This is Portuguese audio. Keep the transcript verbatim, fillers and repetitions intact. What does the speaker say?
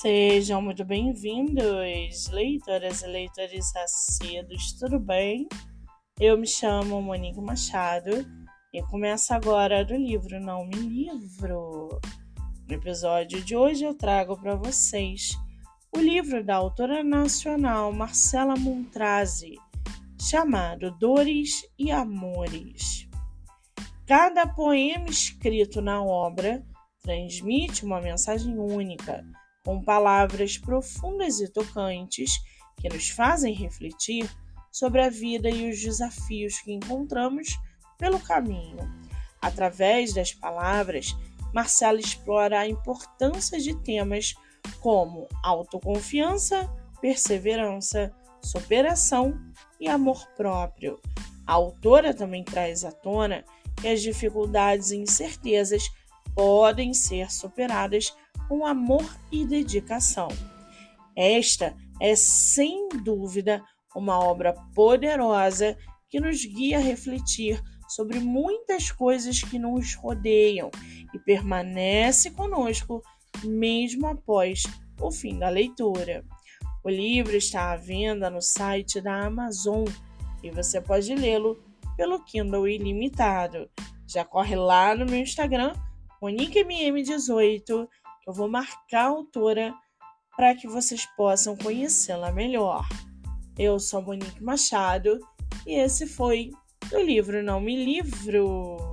Sejam muito bem-vindos, leitoras e leitores assíduos, tudo bem? Eu me chamo Monique Machado e começo agora do livro Não Me Livro. No episódio de hoje eu trago para vocês o livro da autora nacional Marcela Montrase, chamado Dores e Amores. Cada poema escrito na obra transmite uma mensagem única, com palavras profundas e tocantes que nos fazem refletir sobre a vida e os desafios que encontramos pelo caminho. Através das palavras, Marcela explora a importância de temas como autoconfiança, perseverança, superação e amor próprio. A autora também traz à tona que as dificuldades e incertezas podem ser superadas com amor e dedicação. Esta é, sem dúvida, uma obra poderosa que nos guia a refletir sobre muitas coisas que nos rodeiam e permanece conosco mesmo após o fim da leitura. O livro está à venda no site da Amazon e você pode lê-lo pelo Kindle Ilimitado. Já corre lá no meu Instagram, Monique M M dezoito, que eu vou marcar a autora para que vocês possam conhecê-la melhor. Eu sou Monique Machado e esse foi o livro Não Me Livro.